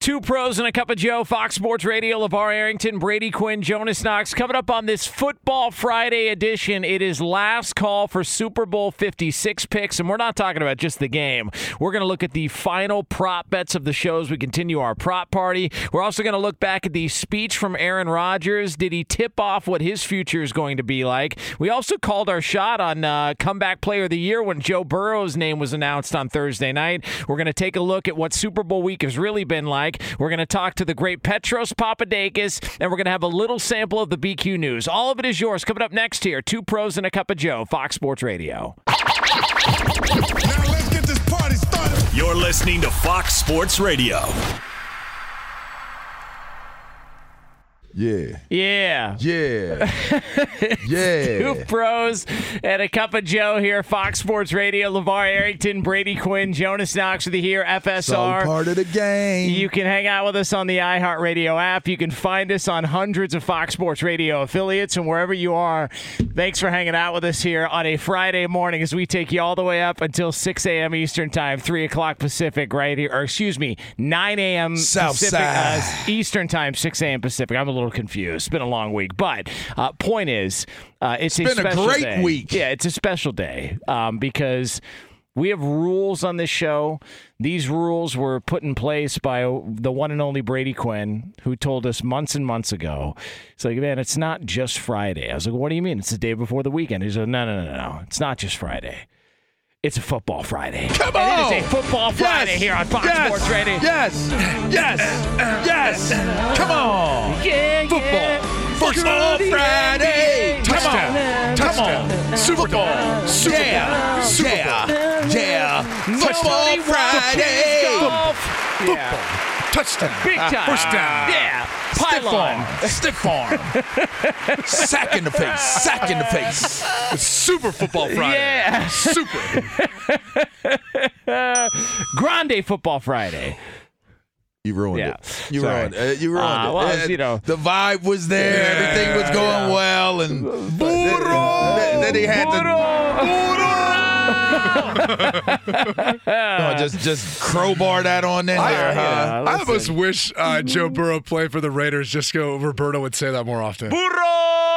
Two Pros and a Cup of Joe, Fox Sports Radio, LaVar Arrington, Brady Quinn, Jonas Knox. Coming up on this Football Friday edition, it is last call for Super Bowl 56 picks, and we're not talking about just the game. We're going to look at the final prop bets of the show as we continue our prop party. We're also going to look back at the speech from Aaron Rodgers. Did he tip off what his future is going to be like? We also called our shot on Comeback Player of the Year when Joe Burrow's name was announced on Thursday night. We're going to take a look at what Super Bowl week has really been like. We're going to talk to the great Petros Papadakis, and we're going to have a little sample of the BQ News. All of it is yours. Coming up next here, Two Pros and a Cup of Joe, Fox Sports Radio. Now let's get this party started. You're listening to Fox Sports Radio. Yeah. Yeah. Yeah. Yeah. Two Pros and a Cup of Joe here, Fox Sports Radio. LaVar Arrington, Brady Quinn, Jonas Knox with you here, FSR. So part of the game. You can hang out with us on the iHeartRadio app. You can find us on hundreds of Fox Sports Radio affiliates and wherever you are. Thanks for hanging out with us here on a Friday morning as we take you all the way up until 6 a.m. Eastern Time, 3 o'clock Pacific right here. Or excuse me, 9 a.m. Pacific, Eastern Time, 6 a.m. Pacific. I'm a little confused. It's been a long week, but point is, it's been a great week. Yeah, it's a special day because we have rules on this show. These rules were put in place by the one and only Brady Quinn, who told us months and months ago. It's like, man, it's not just Friday. I was like, what do you mean? It's the day before the weekend. He's like, no. It's not just Friday. It's a Football Friday. Come on! And it is a Football Friday here on Fox Sports Radio. Yes! Come on! Yeah, Football Friday! Come on! Super Bowl! Super Bowl! Football Friday! Football! Touchdown. Big time. First down. Yeah. Pylon. Stiff arm. Sack in the face. It's Super Football Friday. Yeah. Super. Grande Football Friday. You ruined it. You ruined it. Well, it was, the vibe was there. Yeah, everything was going well. And Burro. Then he had Burro. No, just crowbar that on in there. I almost wish Joe Burrow played for the Raiders. Just go, Roberto would say that more often. Burrow!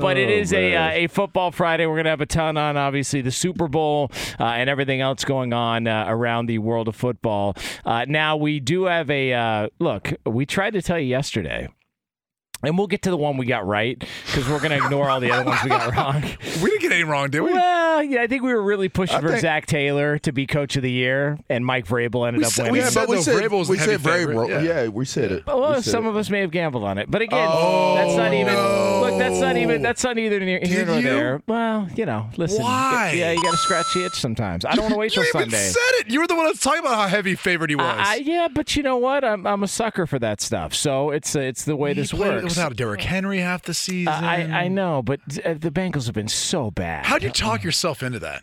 But it is a Football Friday. We're going to have a ton on, obviously, the Super Bowl and everything else going on around the world of football. Now, we do have look, we tried to tell you yesterday. And we'll get to the one we got right, because we're going to ignore all the other ones we got wrong. We didn't get any wrong, did we? Well, yeah, I think we were really pushing for Zach Taylor to be Coach of the Year, and Mike Vrabel ended up winning. We said Vrabel. Yeah, we said it. Well, some of us may have gambled on it. But again, that's not either here nor there. Well, listen. Why? Yeah, you got to scratch the itch sometimes. I don't want to wait till Sunday. You even said it. You were the one that was talking about how heavy favored he was. Yeah, but you know what? I'm a sucker for that stuff. So it's the way this works. Without Derrick Henry half the season. I know, but the Bengals have been so bad. How'd you talk yourself into that?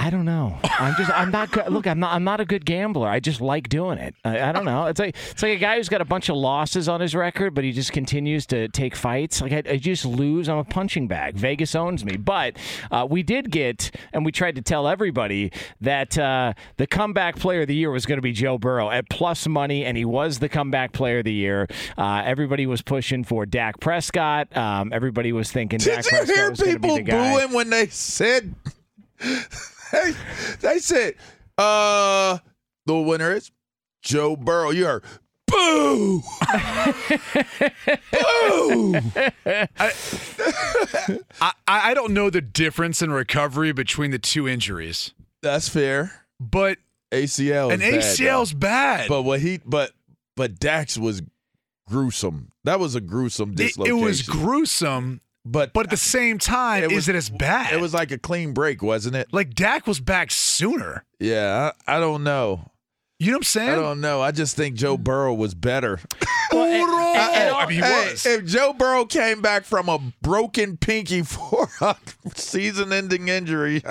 I don't know. I'm not a good gambler. I just like doing it. I don't know. It's like a guy who's got a bunch of losses on his record, but he just continues to take fights. Like I just lose. I'm a punching bag. Vegas owns me. But we did get, and we tried to tell everybody that the comeback player of the year was going to be Joe Burrow at plus money, and he was the comeback player of the year. Everybody was pushing for Dak Prescott. Everybody was thinking. Did Dak you Prescott hear was people be the guy. Booing when they said? They said, the winner is Joe Burrow. You heard, boo! Boo! I don't know the difference in recovery between the two injuries. That's fair. But ACL is bad. ACL's bad. But Dax was gruesome. That was a gruesome dislocation. It was gruesome. But at the same time, is it as bad? It was like a clean break, wasn't it? Like, Dak was back sooner. Yeah, I don't know. You know what I'm saying? I don't know. I just think Joe Burrow was better. Well, he was. If Joe Burrow came back from a broken pinky for a season-ending injury...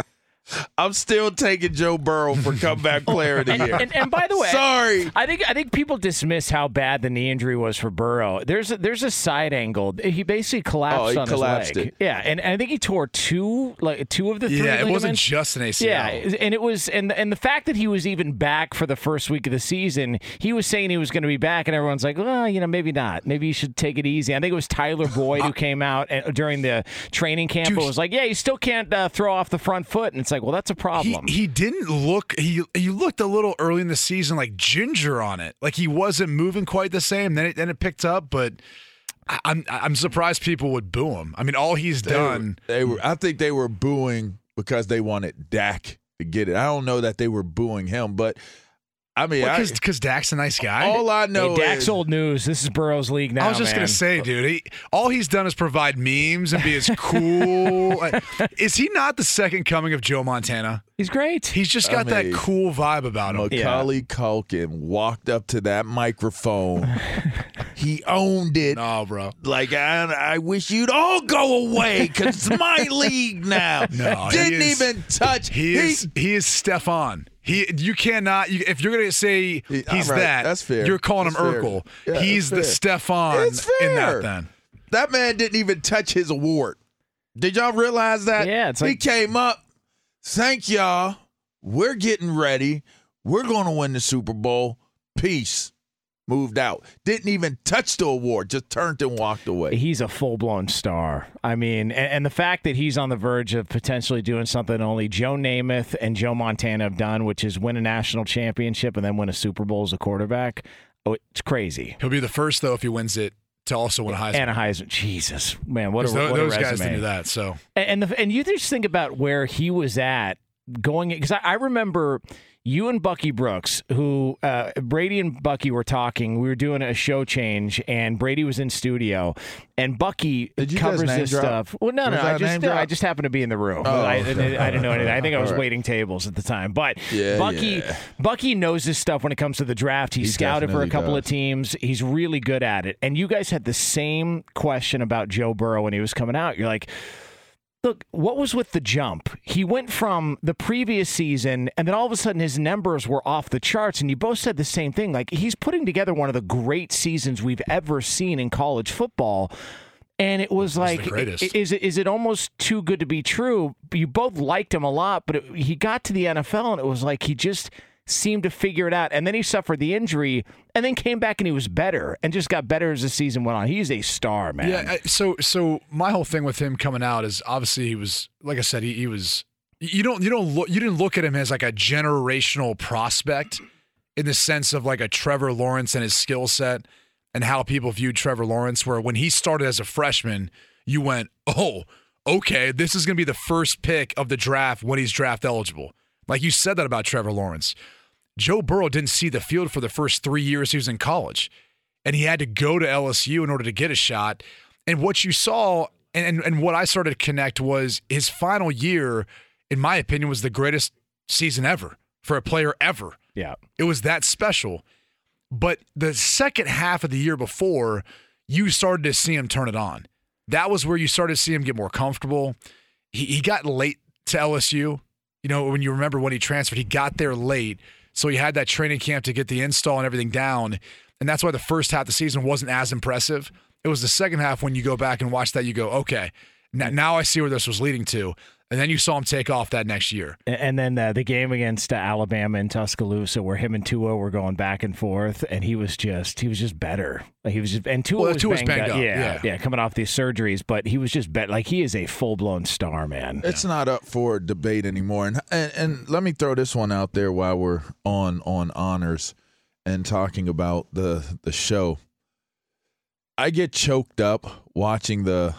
I'm still taking Joe Burrow for comeback player of the year. And by the way, sorry, I think people dismiss how bad the knee injury was for Burrow. There's a side angle. He basically collapsed his leg. Yeah, and I think he tore two of the three. Yeah, it wasn't just an ACL. Yeah, and it was and the fact that he was even back for the first week of the season, he was saying he was going to be back, and everyone's like, well, maybe not. Maybe you should take it easy. I think it was Tyler Boyd who came out during the training camp and was like, yeah, you still can't throw off the front foot, and it's like, well, that's a problem. He didn't look. He looked a little early in the season like ginger on it, like he wasn't moving quite the same. Then it picked up, but I'm surprised people would boo him. I mean, all he's done. I think they were booing because they wanted Dak to get it. I don't know that they were booing him, but. I mean, because Dak's a nice guy. All I know is Dak's old news. This is Burrow's league now. I was just going to say, dude, all he's done is provide memes and be as cool. Is he not the second coming of Joe Montana? He's great. He's just got that cool vibe about him. Macaulay Culkin walked up to that microphone. He owned it. No, bro. Like, I wish you'd all go away because it's my league now. No, Didn't even touch. He is Stefan. If you're going to say he's right, that's fair. You're calling him Urkel. Yeah, he's the Stefan in that then. That man didn't even touch his award. Did y'all realize that? Yeah, it's like, he came up, thank y'all, we're getting ready, we're going to win the Super Bowl, peace. Moved out. Didn't even touch the award. Just turned and walked away. He's a full-blown star. I mean, and the fact that he's on the verge of potentially doing something only Joe Namath and Joe Montana have done, which is win a national championship and then win a Super Bowl as a quarterback, it's crazy. He'll be the first, though, if he wins it, to also win a Heisman. And a Heisman. Jesus. Man, what a resume. Those guys didn't do that, so. And you just think about where he was at going, because I remember you and Bucky Brooks, who Brady and Bucky were talking. We were doing a show change, and Brady was in studio, and Bucky covers this stuff. Well, no, I just happened to be in the room. Oh, I didn't know anything. I think I was waiting tables at the time. But Bucky knows this stuff when it comes to the draft. He scouted for a couple of teams. He's really good at it. And you guys had the same question about Joe Burrow when he was coming out. You're like, look, what was with the jump? He went from the previous season, and then all of a sudden his numbers were off the charts, and you both said the same thing. Like, he's putting together one of the great seasons we've ever seen in college football, and it was like, is it almost too good to be true? You both liked him a lot, but he got to the NFL, and it was like he just seemed to figure it out, and then he suffered the injury, and then came back and he was better, and just got better as the season went on. He's a star, man. Yeah. So my whole thing with him coming out is obviously he was, like I said, he was. You didn't look at him as like a generational prospect in the sense of like a Trevor Lawrence and his skill set and how people viewed Trevor Lawrence. Where when he started as a freshman, you went, oh, okay, this is going to be the first pick of the draft when he's draft eligible. Like you said that about Trevor Lawrence. Joe Burrow didn't see the field for the first 3 years he was in college, and he had to go to LSU in order to get a shot. And what you saw and what I started to connect was his final year, in my opinion, was the greatest season ever for a player ever. Yeah. It was that special. But the second half of the year before, you started to see him turn it on. That was where you started to see him get more comfortable. He got late to LSU. You know, when you remember when he transferred, he got there late. So he had that training camp to get the install and everything down. And that's why the first half of the season wasn't as impressive. It was the second half when you go back and watch that, you go, okay, now I see where this was leading to. And then you saw him take off that next year. And then the game against Alabama in Tuscaloosa, where him and Tua were going back and forth, and he was just better. Like Tua was banged up. Yeah, coming off these surgeries, but he was just better. Like, he is a full blown star, man. It's not up for debate anymore. And let me throw this one out there while we're on honors and talking about the show. I get choked up watching the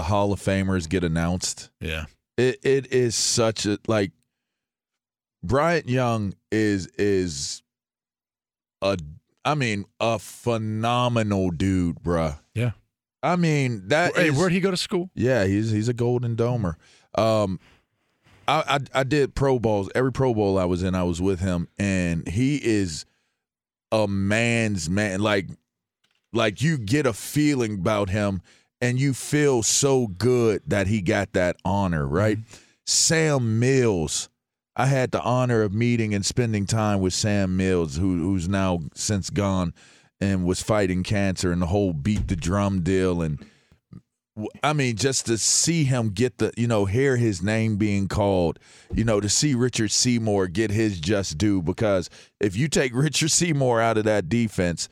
Hall of Famers get announced. Yeah. It is such a, like, Bryant Young is a phenomenal dude, bruh. Yeah. I mean, where'd he go to school? Yeah, he's a Golden Domer. I did Pro Bowls. Every Pro Bowl I was in, I was with him, and he is a man's man. Like you get a feeling about him. And you feel so good that he got that honor, right? Mm-hmm. Sam Mills. I had the honor of meeting and spending time with Sam Mills, who's now since gone and was fighting cancer, and the whole beat the drum deal. And I mean, just to see him get the, hear his name being called, to see Richard Seymour get his just due, because if you take Richard Seymour out of that defense,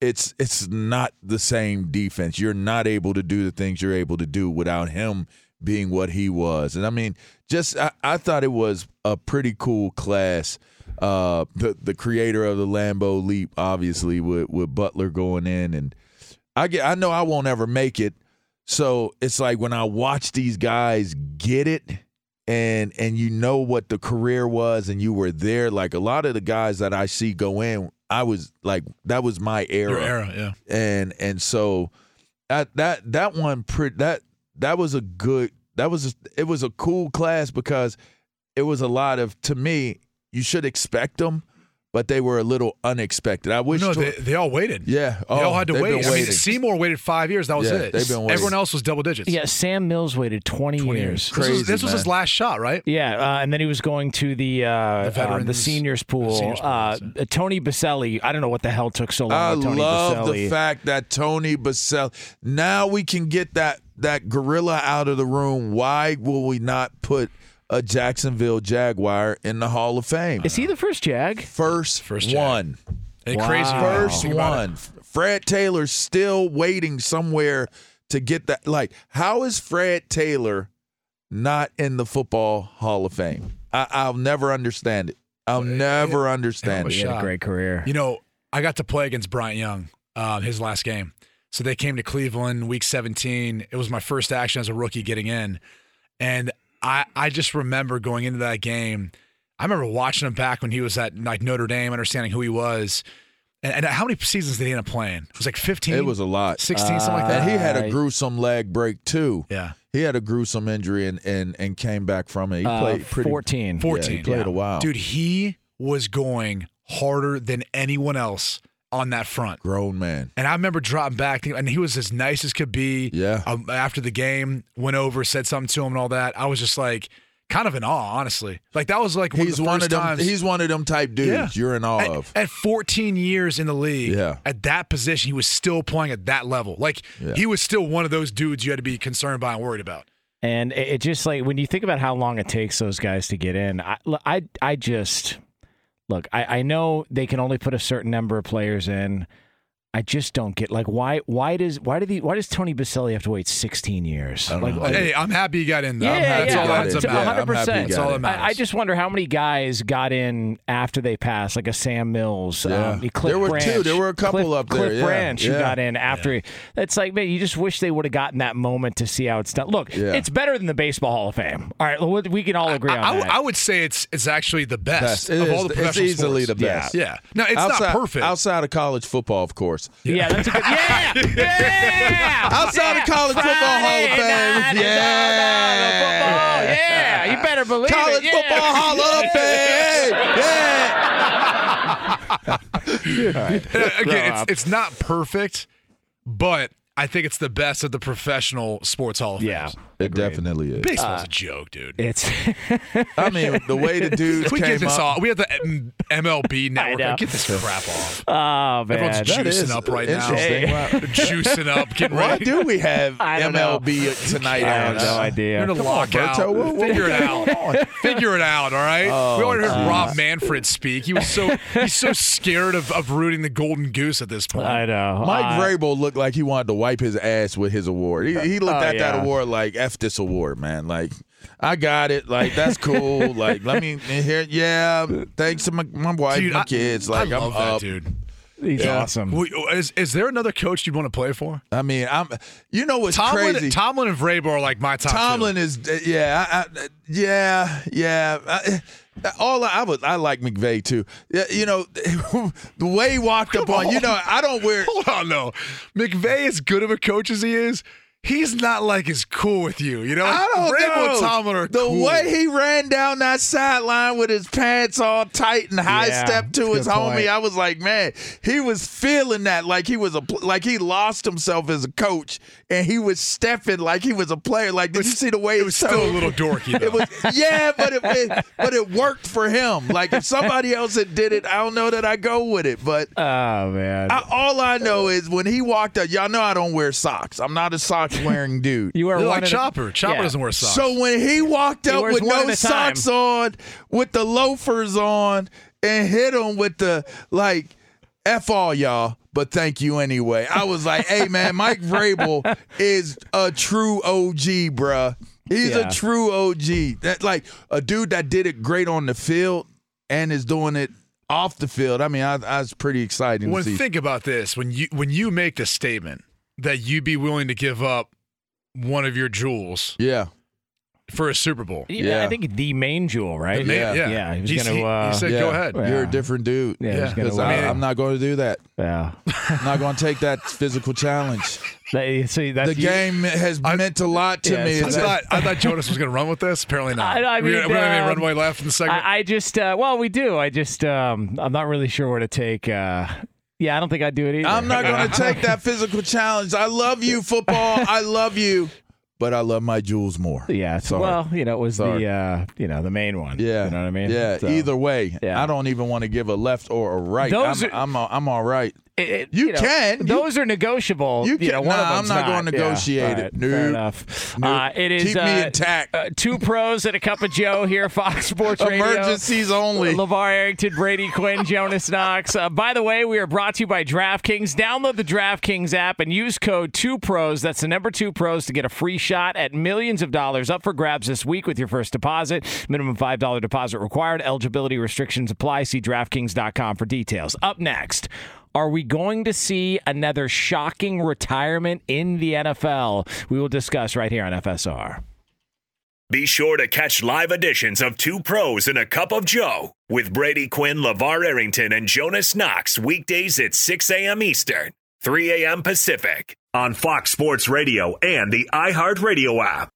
it's not the same defense. You're not able to do the things you're able to do without him being what he was. And I mean, just I thought it was a pretty cool class. The creator of the Lambeau Leap, obviously, with Butler going in, and I know I won't ever make it. So it's like when I watch these guys get it, and you know what the career was, and you were there. Like a lot of the guys that I see go in, I was like, that was my era. Your era, yeah. And so it was a cool class, because it was a lot of, to me, you should expect them, but they were a little unexpected. I wish they all waited. Yeah. They all had to wait. I mean, Seymour waited 5 years. That was it. They've been waiting. Everyone else was double digits. Yeah, Sam Mills waited 20 years. Crazy, this was his last shot, right? Yeah, and then he was going to the veterans, the seniors pool. The seniors pool, Tony Boselli, I don't know what the hell took so long. I love the fact that Tony Boselli, now we can get that gorilla out of the room. Why will we not put a Jacksonville Jaguar in the Hall of Fame? Is he the first Jag? First one. Wow. Crazy. First one. Fred Taylor's still waiting somewhere to get that. Like, how is Fred Taylor not in the Football Hall of Fame? I'll never understand it. He had a great career. I got to play against Bryant Young, his last game. So they came to Cleveland week 17. It was my first action as a rookie getting in. And I just remember going into that game. I remember watching him back when he was at Notre Dame, understanding who he was. And how many seasons did he end up playing? It was like 15. It was a lot. 16, something like that. And he had a gruesome leg break, too. Yeah. He had a gruesome injury and came back from it. He played pretty. 14. 14. Yeah, he played a while. Dude, he was going harder than anyone else on that front. Grown man. And I remember dropping back, and he was as nice as could be. Yeah. After the game, went over, said something to him and all that. I was just like, kind of in awe, honestly. Like, that was like one of the first times. He's one of them type dudes you're in awe of. At 14 years in the league, at that position, he was still playing at that level. Like, he was still one of those dudes you had to be concerned by and worried about. And it just, like, when you think about how long it takes those guys to get in, I just... Look, I know they can only put a certain number of players in. I just don't get, like, why does Tony Boselli have to wait 16 years? Hey, I'm happy he got in, though. Yeah, that's all that ends up. 100%. That's all that matters. I just wonder how many guys got in after they passed, like a Sam Mills. Yeah. Cliff Branch. There were two. There were a couple up there. Cliff Branch who got in after. It's like, man, you just wish they would have gotten that moment to see how it's done. Look, it's better than the Baseball Hall of Fame. All right, we can all agree on that. I would say it's actually the best of all the professional sports. It's easily the best. Yeah. No, it's not perfect. Outside of college football, of course. Yeah, that's a good. Yeah. Outside of College Football Hall of Fame. Yeah, you better believe it. College Football Hall of Fame. Right. Again, it's not perfect, but I think it's the best of the professional sports Hall of Fame. Yeah, it definitely is. Baseball's a joke, dude. It's. I mean, the way the dudes came up. Off. We have the MLB network. Like, get this crap off. Oh, man. Everyone's juicing up right now. Hey. Juicing up. Getting ready. Why do we have MLB tonight? I have no idea. We're going to lock out. Figure it out. Figure it out, all right? Oh, we already heard Rob Manfred speak. He's so scared of rooting the Golden Goose at this point. I know. Mike Vrabel looked like he wanted to wipe his ass with his award. He looked at that award like, F this award, man. Like, I got it. Like, that's cool. Like, let me hear. Yeah, thanks to my wife, dude, my kids. Like, I love that dude. He's awesome. Is there another coach you'd want to play for? I mean, what's crazy? Tomlin and Vrabel are like my top two. Tomlin is, I like McVay too. Yeah, the way he walked up on. I don't wear. Hold on, though. McVay, as good of a coach as he is, he's not like as cool with you. You know, I don't know. Tomlin are cool. The way he ran down that sideline with his pants all tight and high step to his homie, I was like, man, he was feeling that like he was like he lost himself as a coach and he was stepping like he was a player. Like, did you see the way it was still a little dorky? It was, but it worked for him. Like if somebody else had did it, I don't know that I go with it. But oh man, all I know is when he walked up, y'all know I don't wear socks. I'm not a sock wearing dude. You are like Chopper. Chopper doesn't wear socks. So when he walked up with no socks on, with the loafers on, and hit him with the like, F all y'all, but thank you anyway. I was like, hey man, Mike Vrabel is a true OG, bruh. He's a true OG. That like a dude that did it great on the field and is doing it off the field. I mean, I was pretty excited to see. Think about this. When you make the statement that you'd be willing to give up one of your jewels for a Super Bowl. Yeah. I think the main jewel, right? He was going to... he said, go ahead. You're a different dude. I'm not going to do that. Yeah, I'm not going to take that physical challenge. The game has meant a lot to me. I thought Jonas was going to run with this. Apparently not. We don't have any runway left in the segment. We do. I'm not really sure where to take... I don't think I'd do it either. I'm not going to take that physical challenge. I love you, football. I love you. But I love my jewels more. Yeah. Sorry. Well, it was the main one. Yeah. You know what I mean? Yeah. So, either way, I don't even want to give a left or a right. I'm all right. Those are negotiable. You can. I'm not going to negotiate it. Right, fair enough. It is keep me intact. Two pros and a cup of Joe here, Fox Sports Radio. Emergencies only. LaVar Arrington, Brady Quinn, Jonas Knox. By the way, we are brought to you by DraftKings. Download the DraftKings app and use code 2Pros. That's the number 2Pros to get a free shot at millions of dollars up for grabs this week with your first deposit. Minimum $5 deposit required. Eligibility restrictions apply. See DraftKings.com for details. Up next. Are we going to see another shocking retirement in the NFL? We will discuss right here on FSR. Be sure to catch live editions of Two Pros and a Cup of Joe with Brady Quinn, LaVar Arrington, and Jonas Knox weekdays at 6 a.m. Eastern, 3 a.m. Pacific on Fox Sports Radio and the iHeartRadio app.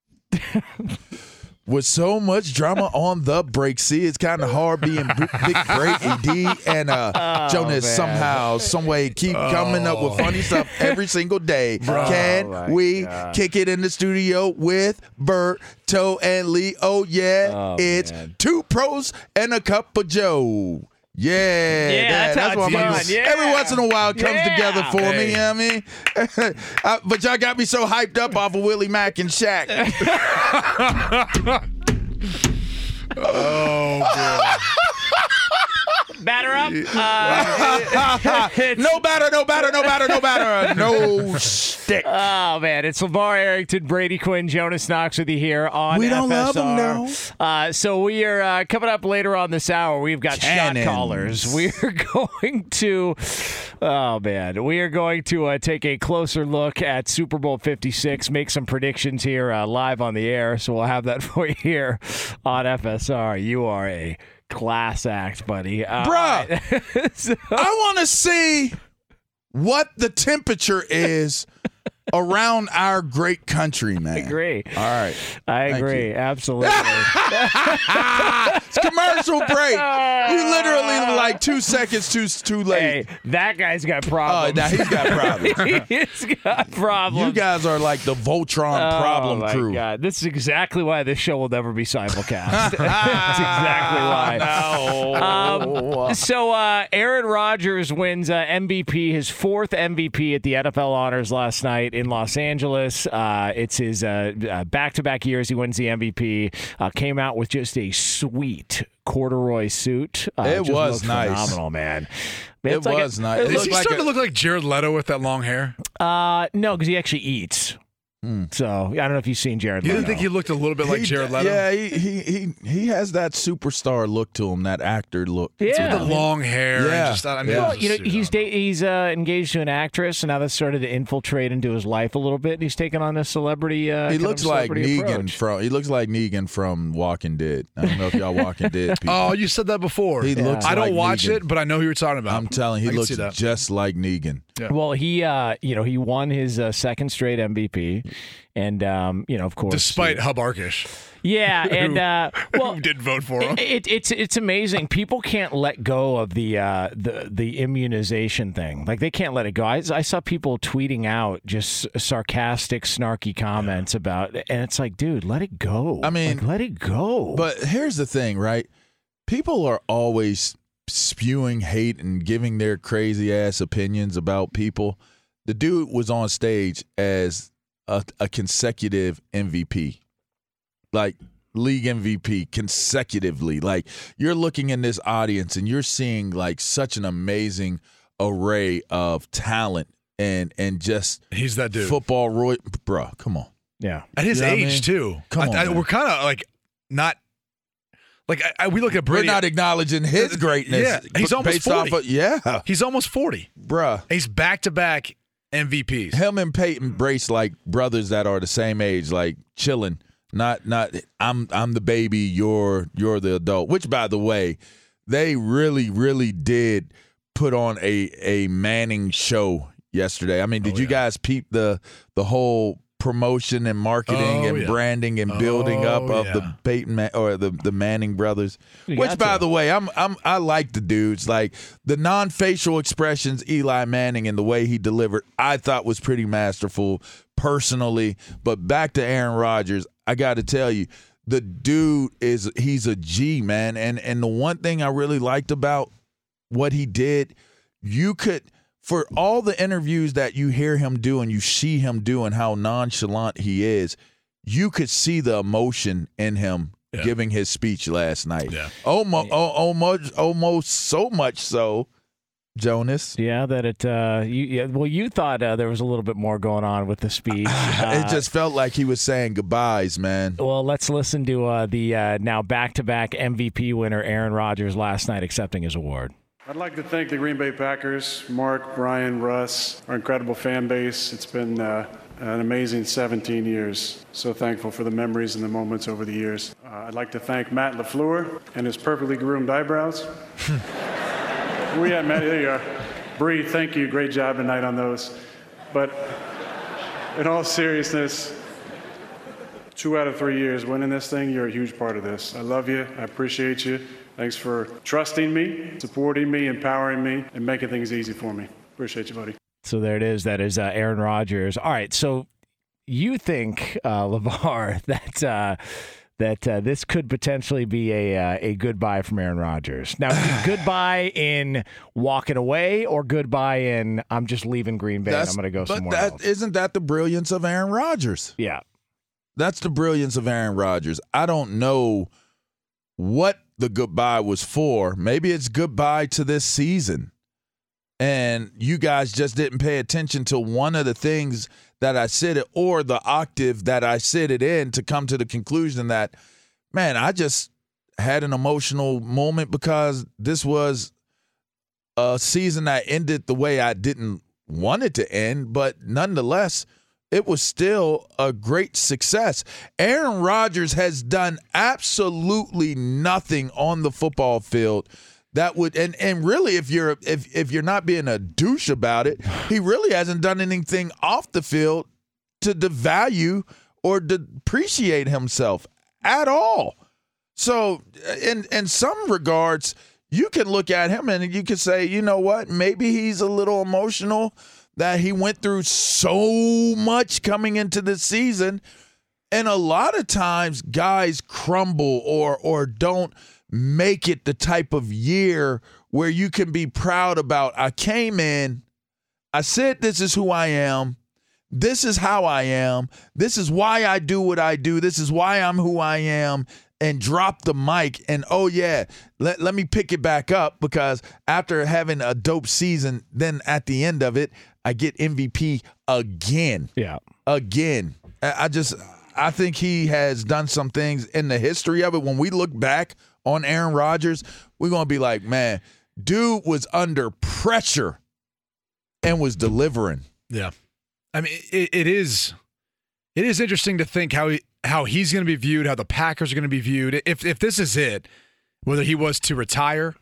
With so much drama on the break, see, it's kind of hard being Big Brady and Jonas somehow, some way keep coming up with funny stuff every single day. Bro, can we kick it in the studio with Berto and Lee? Oh, yeah, it's Two Pros and a Cup of Joe. Yeah, that's what I'm doing. Yeah. Every once in a while it comes together for me, you know what I mean? But y'all got me so hyped up off of Willie Mack and Shaq. Oh, boy. Batter up. No batter. No stick. Oh, man. It's LaVar Arrington, Brady Quinn, Jonas Knox with you here on We Don't FSR. Love them, no. So we are coming up later on this hour. We've got Cannons. Shot callers. We are going to take a closer look at Super Bowl 56, make some predictions here live on the air. So we'll have that for you here on FSR. You are a class act, buddy. Bruh, right. I want to see what the temperature is around our great country, man. I agree. All right. I agree. Absolutely. It's commercial break. You literally like 2 seconds too late. Hey, that guy's got problems. He's got problems. He's got problems. You guys are like the Voltron problem crew. God. This is exactly why this show will never be simulcast. That's exactly why. No. So Aaron Rodgers wins MVP, his fourth MVP at the NFL Honors last night in Los Angeles. It's his back-to-back years. He wins the MVP. Came out with just a sweet corduroy suit. It was nice. Phenomenal, man. It was nice. Is he starting to look like Jared Leto with that long hair? No, because he actually eats. Mm. So I don't know if you've seen Jared Leto. You didn't think he looked a little bit like Jared Leto? Yeah, he has that superstar look to him, that actor look. Yeah, with the long hair. Yeah, and just, I mean, well, he's engaged to an actress, and now that's started to infiltrate into his life a little bit. And he's taken on a celebrity. He looks like Negan from. He looks like Negan from Walking Dead. I don't know if y'all Walking Dead people. Oh, you said that before. He looks. I don't watch Negan. But I know who you're talking about. I'm telling. He looks just like Negan. Yeah. Well, he won his second straight MVP, and of course, despite Hub Arkish, who did vote for him. It's amazing. People can't let go of the immunization thing. Like, they can't let it go. I saw people tweeting out just sarcastic, snarky comments about, and it's like, dude, let it go. I mean, let it go. But here's the thing, right? People are always spewing hate and giving their crazy ass opinions about people. The dude was on stage as a consecutive MVP, like league MVP consecutively. Like, you're looking in this audience and you're seeing like such an amazing array of talent and just he's that dude. Football, Roy, bro, come on, yeah, at his age, I mean? Too. Come on, we're kind of like not. Like, we look at Brady. We're not acknowledging his greatness. Yeah, he's almost 40. He's almost 40. Bruh. He's back-to-back MVPs. Him and Peyton brace like brothers that are the same age, like chilling. Not. I'm the baby. You're the adult. Which, by the way, they really, really did put on a Manning show yesterday. I mean, did you guys peep the whole promotion and marketing branding and building up of the Peyton the Manning brothers, the way, I like the dudes. Like, the non-facial expressions, Eli Manning and the way he delivered, I thought was pretty masterful personally. But back to Aaron Rodgers, I got to tell you, the dude he's a G, man. And the one thing I really liked about what he did, you could. For all the interviews that you hear him do and you see him do and how nonchalant he is, you could see the emotion in him giving his speech last night. Yeah. Almost so much so, Jonas. Yeah, that it. You thought there was a little bit more going on with the speech. It just felt like he was saying goodbyes, man. Well, let's listen to the now back-to-back MVP winner Aaron Rodgers last night accepting his award. I'd like to thank the Green Bay Packers, Mark, Brian, Russ, our incredible fan base. It's been an amazing 17 years. So thankful for the memories and the moments over the years. I'd like to thank Matt LaFleur and his perfectly groomed eyebrows. Matt, there you are. Bree, thank you. Great job tonight on those. But in all seriousness, 2 out of 3 years winning this thing, you're a huge part of this. I love you. I appreciate you. Thanks for trusting me, supporting me, empowering me, and making things easy for me. Appreciate you, buddy. So there it is. That is Aaron Rodgers. All right, so you think, LaVar, that this could potentially be a goodbye from Aaron Rodgers. Now, goodbye in walking away or goodbye in I'm just leaving Green Bay and I'm going to go somewhere else? Isn't that the brilliance of Aaron Rodgers? Yeah. That's the brilliance of Aaron Rodgers. I don't know what the goodbye was for. Maybe it's goodbye to this season. And you guys just didn't pay attention to one of the things that I said it, or the octave that I said it in, to come to the conclusion that, man, I just had an emotional moment because this was a season that ended the way I didn't want it to end. But nonetheless, it was still a great success. Aaron Rodgers has done absolutely nothing on the football field that would, and really, if you're not being a douche about it, he really hasn't done anything off the field to devalue or depreciate himself at all. So, in some regards, you can look at him and you can say, you know what, maybe he's a little emotional that he went through so much coming into this season. And a lot of times guys crumble or don't make it the type of year where you can be proud about, I came in, I said this is who I am, this is how I am, this is why I do what I do, this is why I'm who I am, and drop the mic and, let me pick it back up, because after having a dope season, then at the end of it, I get MVP again. Yeah. Again. I think he has done some things in the history of it. When we look back on Aaron Rodgers, we're going to be like, man, dude was under pressure and was delivering. Yeah. I mean, it is interesting to think how he's going to be viewed, how the Packers are going to be viewed. If this is it, whether he was to retire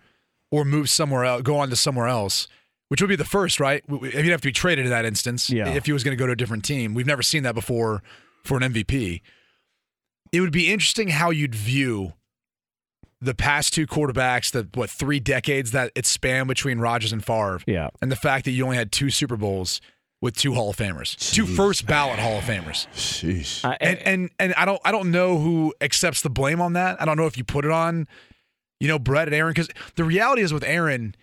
or move somewhere else, go on to somewhere else, Which would be the first, right? He'd have to be traded in that instance if he was going to go to a different team. We've never seen that before for an MVP. It would be interesting how you'd view the past two quarterbacks, three decades that it spanned between Rodgers and Favre, and the fact that you only had two Super Bowls with two Hall of Famers, two first ballot Hall of Famers. Jeez. And I don't know who accepts the blame on that. I don't know if you put it on, Brett and Aaron, because the reality is with Aaron,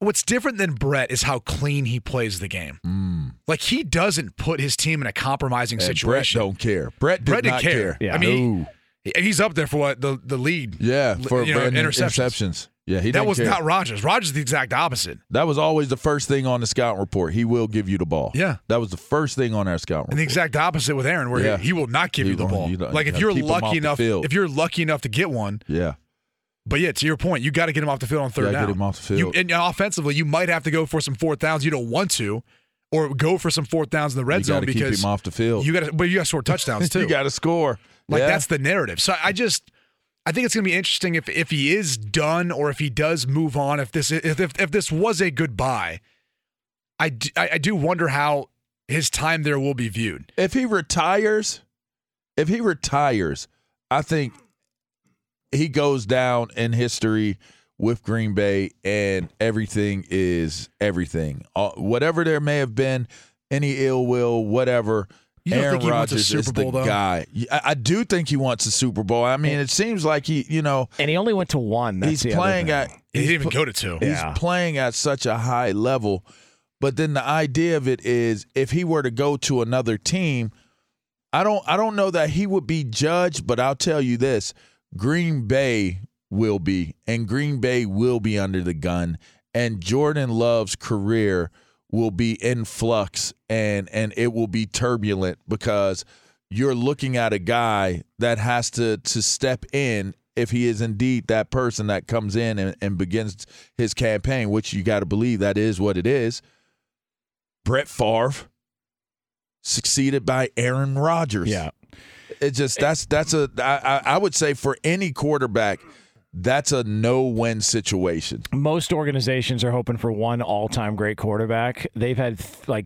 what's different than Brett is how clean he plays the game. Mm. Like, he doesn't put his team in a compromising situation. Brett don't care. Brett didn't care. Yeah. I mean, he's up there for what the lead. Yeah, for interceptions. Yeah, he that was care. Not Rodgers. Rodgers is the exact opposite. That was always the first thing on the scouting report. He will give you the ball. Yeah, that was the first thing on our scouting report. And the exact opposite with Aaron, where he will not give you the ball. If you're lucky enough to get one. Yeah. But yeah, to your point, you got to get him off the field on third down. Get him off the field. And offensively, you might have to go for some fourth downs. You don't want to, or go for some fourth downs in the red zone because keep him off the field. But you got to score touchdowns too. You got to score. That's the narrative. So I think it's going to be interesting if he is done or if he does move on. If this was a goodbye, I do wonder how his time there will be viewed. If he retires, I think he goes down in history with Green Bay, and everything is everything. Whatever there may have been, any ill will, whatever. Aaron Rodgers is the guy. I do think he wants a Super Bowl. I mean, it seems like he. And he only went to one. He didn't even go to two. He's playing at such a high level. But then the idea of it is, if he were to go to another team, I don't know that he would be judged. But I'll tell you this: Green Bay will be, and Green Bay will be under the gun, and Jordan Love's career will be in flux, and it will be turbulent, because you're looking at a guy that has to step in if he is indeed that person that comes in and begins his campaign, which you got to believe that is what it is. Brett Favre succeeded by Aaron Rodgers. Yeah. I would say for any quarterback, that's a no-win situation. Most organizations are hoping for one all-time great quarterback. They've had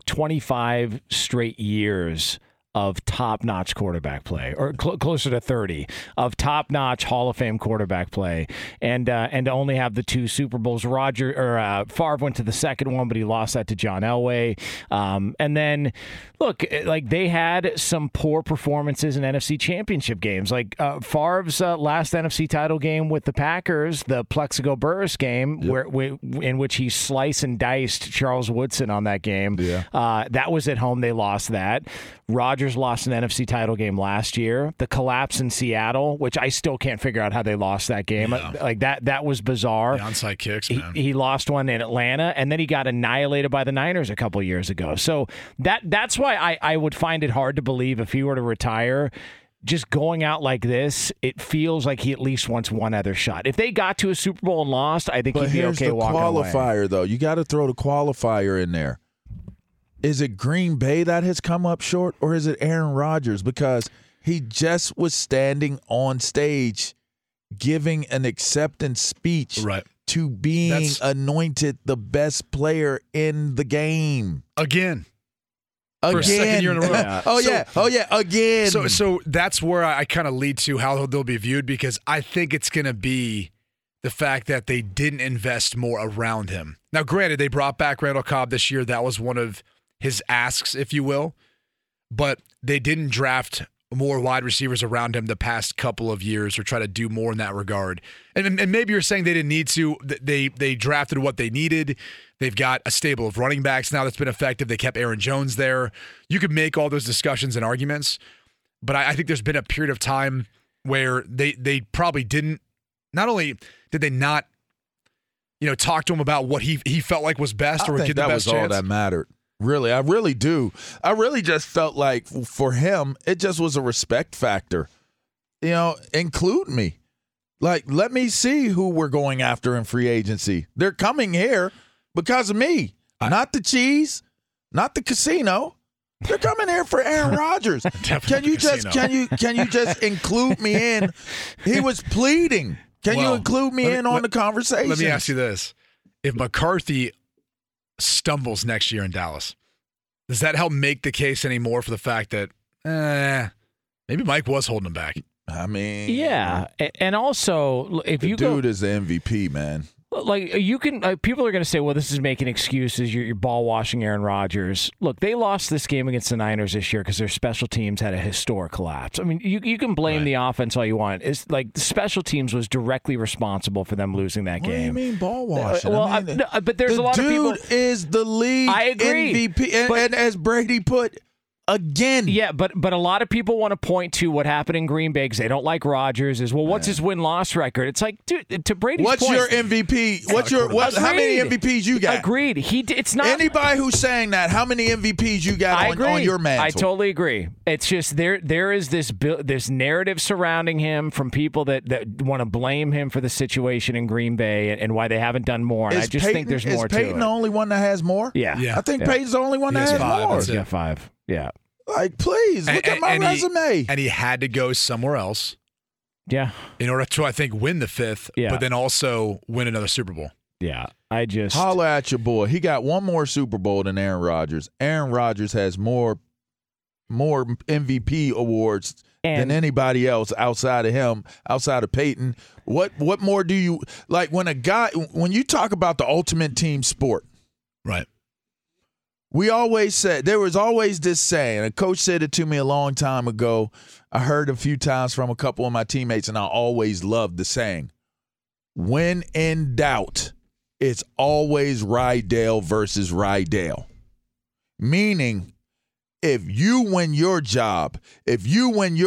25 straight years of top-notch quarterback play, or closer to 30, of top-notch Hall of Fame quarterback play, and to only have the two Super Bowls. Favre went to the second one, but he lost that to John Elway. And then, look, they had some poor performances in NFC Championship games. Favre's last NFC title game with the Packers, the Plaxico Burress game, in which he sliced and diced Charles Woodson on that game. Yeah. That was at home. They lost that. Rodgers lost an NFC title game last year. The collapse in Seattle, which I still can't figure out how they lost that game. Yeah. That was bizarre. The onside kicks, man. He lost one in Atlanta, and then he got annihilated by the Niners a couple years ago. So that's why I would find it hard to believe, if he were to retire, just going out like this, it feels like he at least wants one other shot. If they got to a Super Bowl and lost, I think he'd be okay walking away. Here's the qualifier, though. You got to throw the qualifier in there. Is it Green Bay that has come up short, or is it Aaron Rodgers? Because he just was standing on stage giving an acceptance speech to being anointed the best player in the game. Again. For a second year in a row. Again. So that's where I kind of lead to how they'll be viewed, because I think it's going to be the fact that they didn't invest more around him. Now, granted, they brought back Randall Cobb this year. That was one of his asks, if you will, but they didn't draft more wide receivers around him the past couple of years, or try to do more in that regard. And maybe you're saying they didn't need to. They drafted what they needed. They've got a stable of running backs now that's been effective. They kept Aaron Jones there. You could make all those discussions and arguments, but I think there's been a period of time where they probably didn't. Not only did they not, talk to him about what he felt like was best, or would get the best chance. I think that was all that mattered. Really, I really do. I really just felt like for him, it just was a respect factor. Include me. Let me see who we're going after in free agency. They're coming here because of me. Not the cheese, not the casino. They're coming here for Aaron Rodgers. Can you just include me in? He was pleading. Can you include me in on the conversation? Let me ask you this. if McCarthy stumbles next year in Dallas, does that help make the case anymore for the fact that maybe Mike was holding him back? I mean, yeah, and also if you go, dude is the MVP, man. Like you can, people are going to say, well, this is making excuses. You're ball washing Aaron Rodgers. Look, they lost this game against the Niners this year because their special teams had a historic collapse. I mean, you can blame the offense all you want. It's like the special teams was directly responsible for them losing that game. What do you mean ball washing? Well, I mean, no, but there's a lot of people. Dude is the league MVP, and as Brady put. Again. Yeah, but a lot of people want to point to what happened in Green Bay because they don't like Rodgers. Is, well, what's his win-loss record? It's like, dude, to Brady's point. What's your MVP? How many MVPs you got? Agreed. It's not anybody who's saying that. How many MVPs you got on your mantle? I totally agree. It's just there is this narrative surrounding him from people that want to blame him for the situation in Green Bay and why they haven't done more. And I just think there's more to it. Is Peyton the only one that has more? Yeah. I think Peyton's the only one that has more. He's got 5. Yeah. Like, please, look at my resume. He had to go somewhere else. Yeah. In order to, I think, win the 5th, but then also win another Super Bowl. Yeah. I just... Holler at your boy. He got one more Super Bowl than Aaron Rodgers. Aaron Rodgers has more MVP awards than anybody else outside of him, outside of Peyton. What more do you... Like, when you talk about the ultimate team sport... Right. We always said, there was always this saying, a coach said it to me a long time ago. I heard a few times from a couple of my teammates, and I always loved the saying, when in doubt, it's always Rydell versus Rydell. Meaning, if you win your job, your matchup,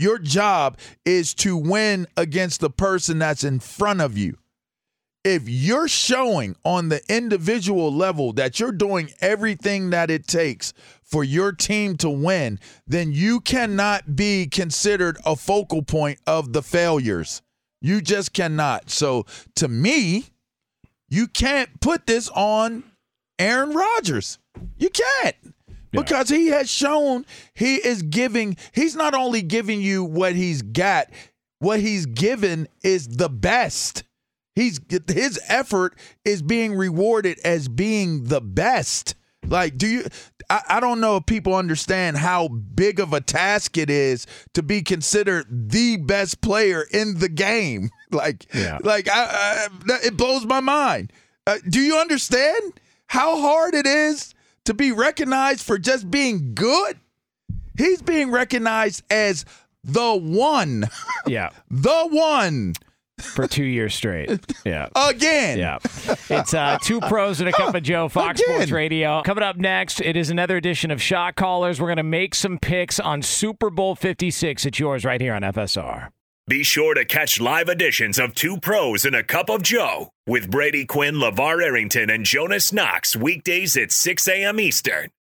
your job is to win against the person that's in front of you. If you're showing on the individual level that you're doing everything that it takes for your team to win, then you cannot be considered a focal point of the failures. You just cannot. So to me, you can't put this on Aaron Rodgers. You can't. Because he has shown he's not only giving you what he's got, what he's given is the best. His effort is being rewarded as being the best. Like, I don't know if people understand how big of a task it is to be considered the best player in the game. It blows my mind. Do you understand how hard it is to be recognized for just being good? He's being recognized as the one. Yeah. The one. For 2 years straight. Yeah. Again. Yeah. It's Two Pros and a Cup of Joe, Fox Sports Radio. Coming up next, it is another edition of Shot Callers. We're going to make some picks on Super Bowl 56. It's yours right here on FSR. Be sure to catch live editions of Two Pros and a Cup of Joe with Brady Quinn, LaVar Arrington, and Jonas Knox weekdays at 6 a.m. Eastern,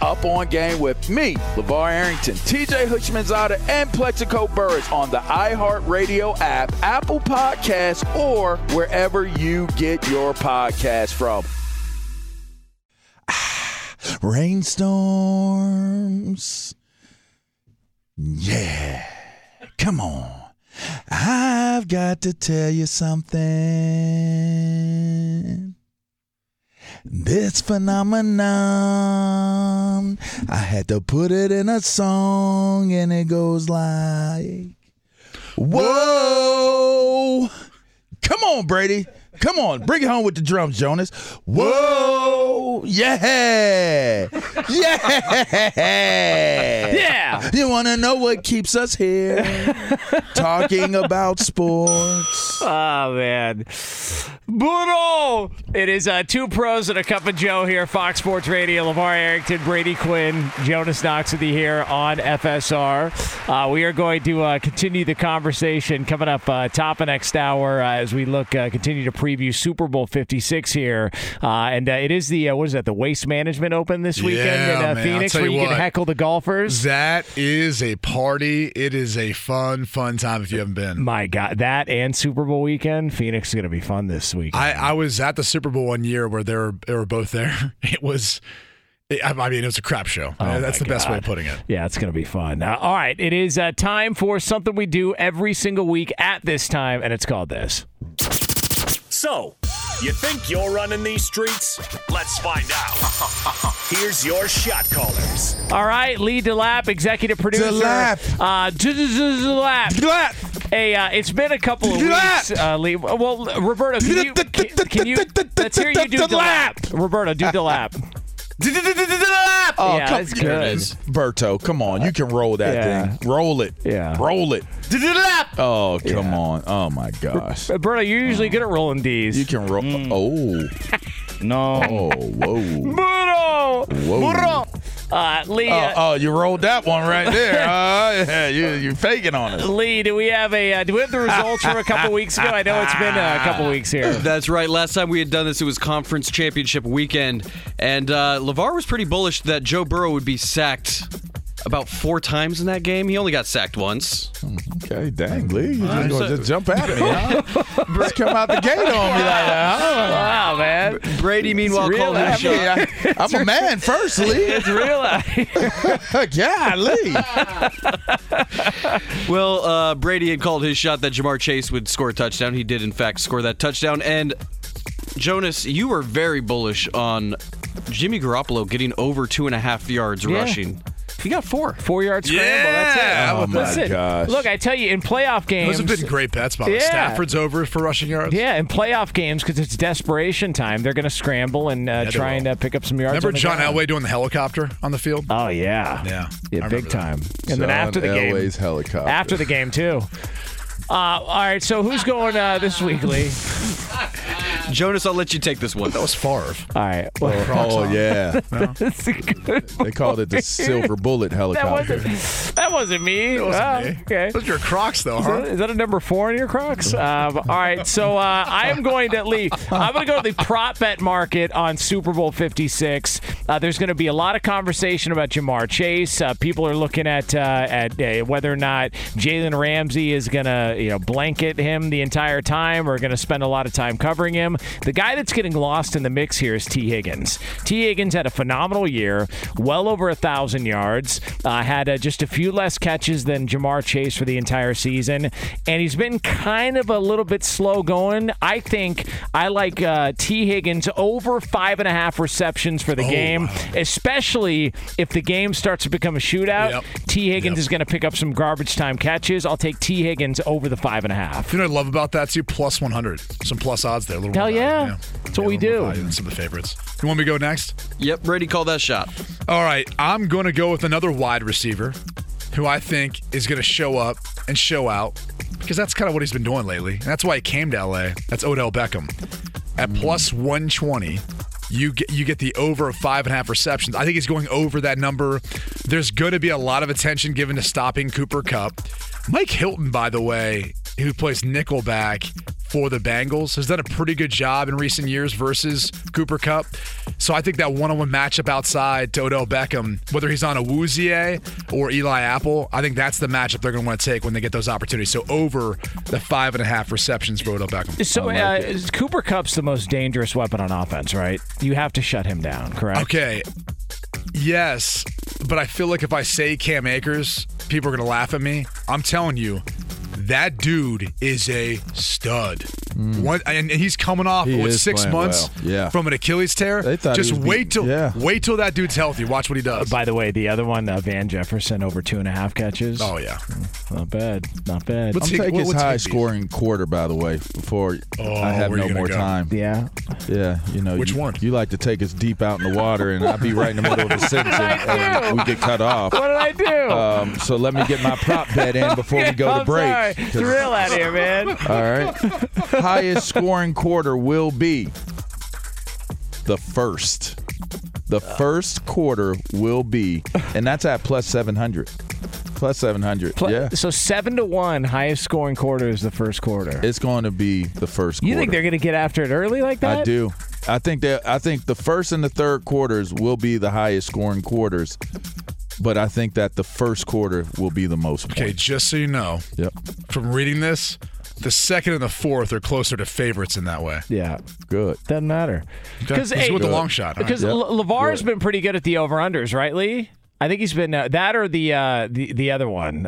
Up On Game with me, LaVar Arrington, TJ Hushmanzada, and Plexico Burress on the iHeartRadio app, Apple Podcasts, or wherever you get your podcast from. Rainstorms. Yeah. Come on. I've got to tell you something. This phenomenon, I had to put it in a song, and it goes like, whoa. Come on, Brady. Come on. Bring it home with the drums, Jonas. Whoa. Yeah. Yeah. Yeah. You want to know what keeps us here? Talking about sports. Oh, man. Boodle! It is two pros and a cup of Joe here, Fox Sports Radio. LaVar Arrington, Brady Quinn, Jonas Knox with you here on FSR. We are going to continue the conversation coming up top of next hour as we look continue to preview Super Bowl 56 here. And it is the, what is that, the Waste Management Open this weekend in Phoenix where you can heckle the golfers. That is a party. It is a fun, fun time if you haven't been. My God, that and Super Bowl weekend, Phoenix is going to be fun this weekend. I was at the Super Bowl one year where they were both there. It was a crap show. Oh, that's the best way of putting it. Yeah, it's going to be fun. All right, it is time for something we do every single week at this time, and it's called this. So, you think you're running these streets? Let's find out. Here's your shot callers. All right, Lee DeLapp, executive producer. DeLapp. Hey, it's been a couple of weeks, Lee. Well, Roberto, can you let's hear you do DeLapp. Roberto, do DeLapp. Oh, yeah, that's good. Berto, come on. You can roll that thing. Roll it. Yeah. Roll it. Oh, come on. Oh, my gosh. Berto, you're usually good at rolling D's. You can roll. Oh. No. Oh, whoa. Berto. Whoa. Lee. You rolled that one right there. Yeah, you're faking on it. Lee, do we have the results from a couple weeks ago? I know it's been a couple weeks here. That's right. Last time we had done this, it was conference championship weekend, and LaVar was pretty bullish that Joe Burrow would be sacked about 4 times in that game. He only got sacked once. Okay, dang, Lee. You're just going to jump at me, huh? Just come out the gate on me like that. Wow, man. Brady, meanwhile, called the show. I'm a man first, Lee. It's real out. Yeah, Lee. Well, Brady had called his shot that Jamar Chase would score a touchdown. He did, in fact, score that touchdown. And, Jonas, you were very bullish on Jimmy Garoppolo getting over 2.5 yards rushing. He got 4-yard scramble. Yeah. That's it. My gosh. Look, I tell you, in playoff games, those have been great bets. By the way, Stafford's over for rushing yards. Yeah, in playoff games because it's desperation time, they're going to scramble and try and pick up some yards. Remember John Elway doing the helicopter on the field? Oh yeah, big time. And John then after the game, Elway's helicopter. After the game too. All right, so who's going this week, Lee? Jonas, I'll let you take this one. That was Favre. All right. Oh, yeah. No. That's a good they called it the silver bullet helicopter. That wasn't me. That wasn't me. Okay. Those are your Crocs, though, huh? Is that a number 4 in your Crocs? All right. So I'm going to go to the prop bet market on Super Bowl 56. There's going to be a lot of conversation about Jamar Chase. People are looking at whether or not Jalen Ramsey is going to blanket him the entire time or going to spend a lot of time covering him. The guy that's getting lost in the mix here is T. Higgins. T. Higgins had a phenomenal year, well over 1,000 yards, had just a few less catches than Jamar Chase for the entire season, and he's been kind of a little bit slow going. I think I like T. Higgins over 5.5 receptions for the game, especially if the game starts to become a shootout. Yep. T. Higgins is going to pick up some garbage time catches. I'll take T. Higgins over the 5.5. You know what I love about that, too? Plus 100. Some plus odds there. Hell yeah. That's what we do. Some of the favorites. You want me to go next? Yep, Brady, call that shot. All right, I'm going to go with another wide receiver who I think is going to show up and show out because that's kind of what he's been doing lately. And that's why he came to L.A. That's Odell Beckham. At plus 120, you get the over of 5.5 receptions. I think he's going over that number. There's going to be a lot of attention given to stopping Cooper Kupp. Mike Hilton, by the way, who plays nickelback for the Bengals, has done a pretty good job in recent years versus Cooper Kupp. So I think that one-on-one matchup outside to Odell Beckham, whether he's on Awuzie or Eli Apple, I think that's the matchup they're going to want to take when they get those opportunities. So over the 5.5 receptions for Odell Beckham. So Cooper Kupp's the most dangerous weapon on offense, right? You have to shut him down, correct? Okay. Yes, but I feel like if I say Cam Akers, people are going to laugh at me. I'm telling you, that dude is a stud. And he's coming off with 6 months from an Achilles tear. Just wait till that dude's healthy. Watch what he does. By the way, the other one, Van Jefferson, over 2.5 catches. Oh, yeah. Not bad. I'll take his high-scoring quarter, by the way, before I have no more time. Yeah. Which one? You like to take us deep out in the water, and I'll be right in the middle of the sentence, and we get cut off. What did I do? So let me get my prop bet in before we go to break. It's real out here, man. All right. highest scoring quarter will be the first. The first quarter will be, and that's at plus 700. Plus 700, yeah. So 7-1, highest scoring quarter is the first quarter. It's going to be the first quarter. You think they're going to get after it early like that? I do. I think the first and the third quarters will be the highest scoring quarters, but I think that the first quarter will be the most. Okay, points. Just so you know, yep. From reading this, the second and the fourth are closer to favorites in that way. Yeah. Good. Doesn't matter. Because okay. With the long shot. Because huh? LaVar's been pretty good at the over-unders, right, Lee? I think he's been that or the other one,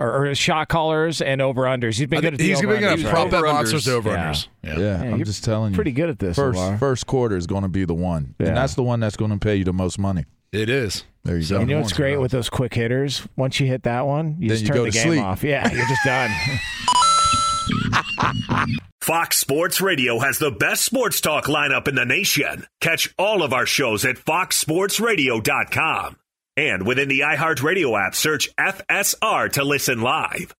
or shot callers and over-unders. He's been good at the over-unders. He's been good at prop bet monsters to over-unders. Yeah. Yeah, I'm just telling you. Pretty good at this, first quarter is going to be the one. Yeah. And that's the one that's going to pay you the most money. It is. There you go. You know what's great with those quick hitters? Once you hit that one, you just turn the game off. Yeah, you're just done. Fox Sports Radio has the best sports talk lineup in the nation. Catch all of our shows at foxsportsradio.com. And within the iHeartRadio app, search FSR to listen live.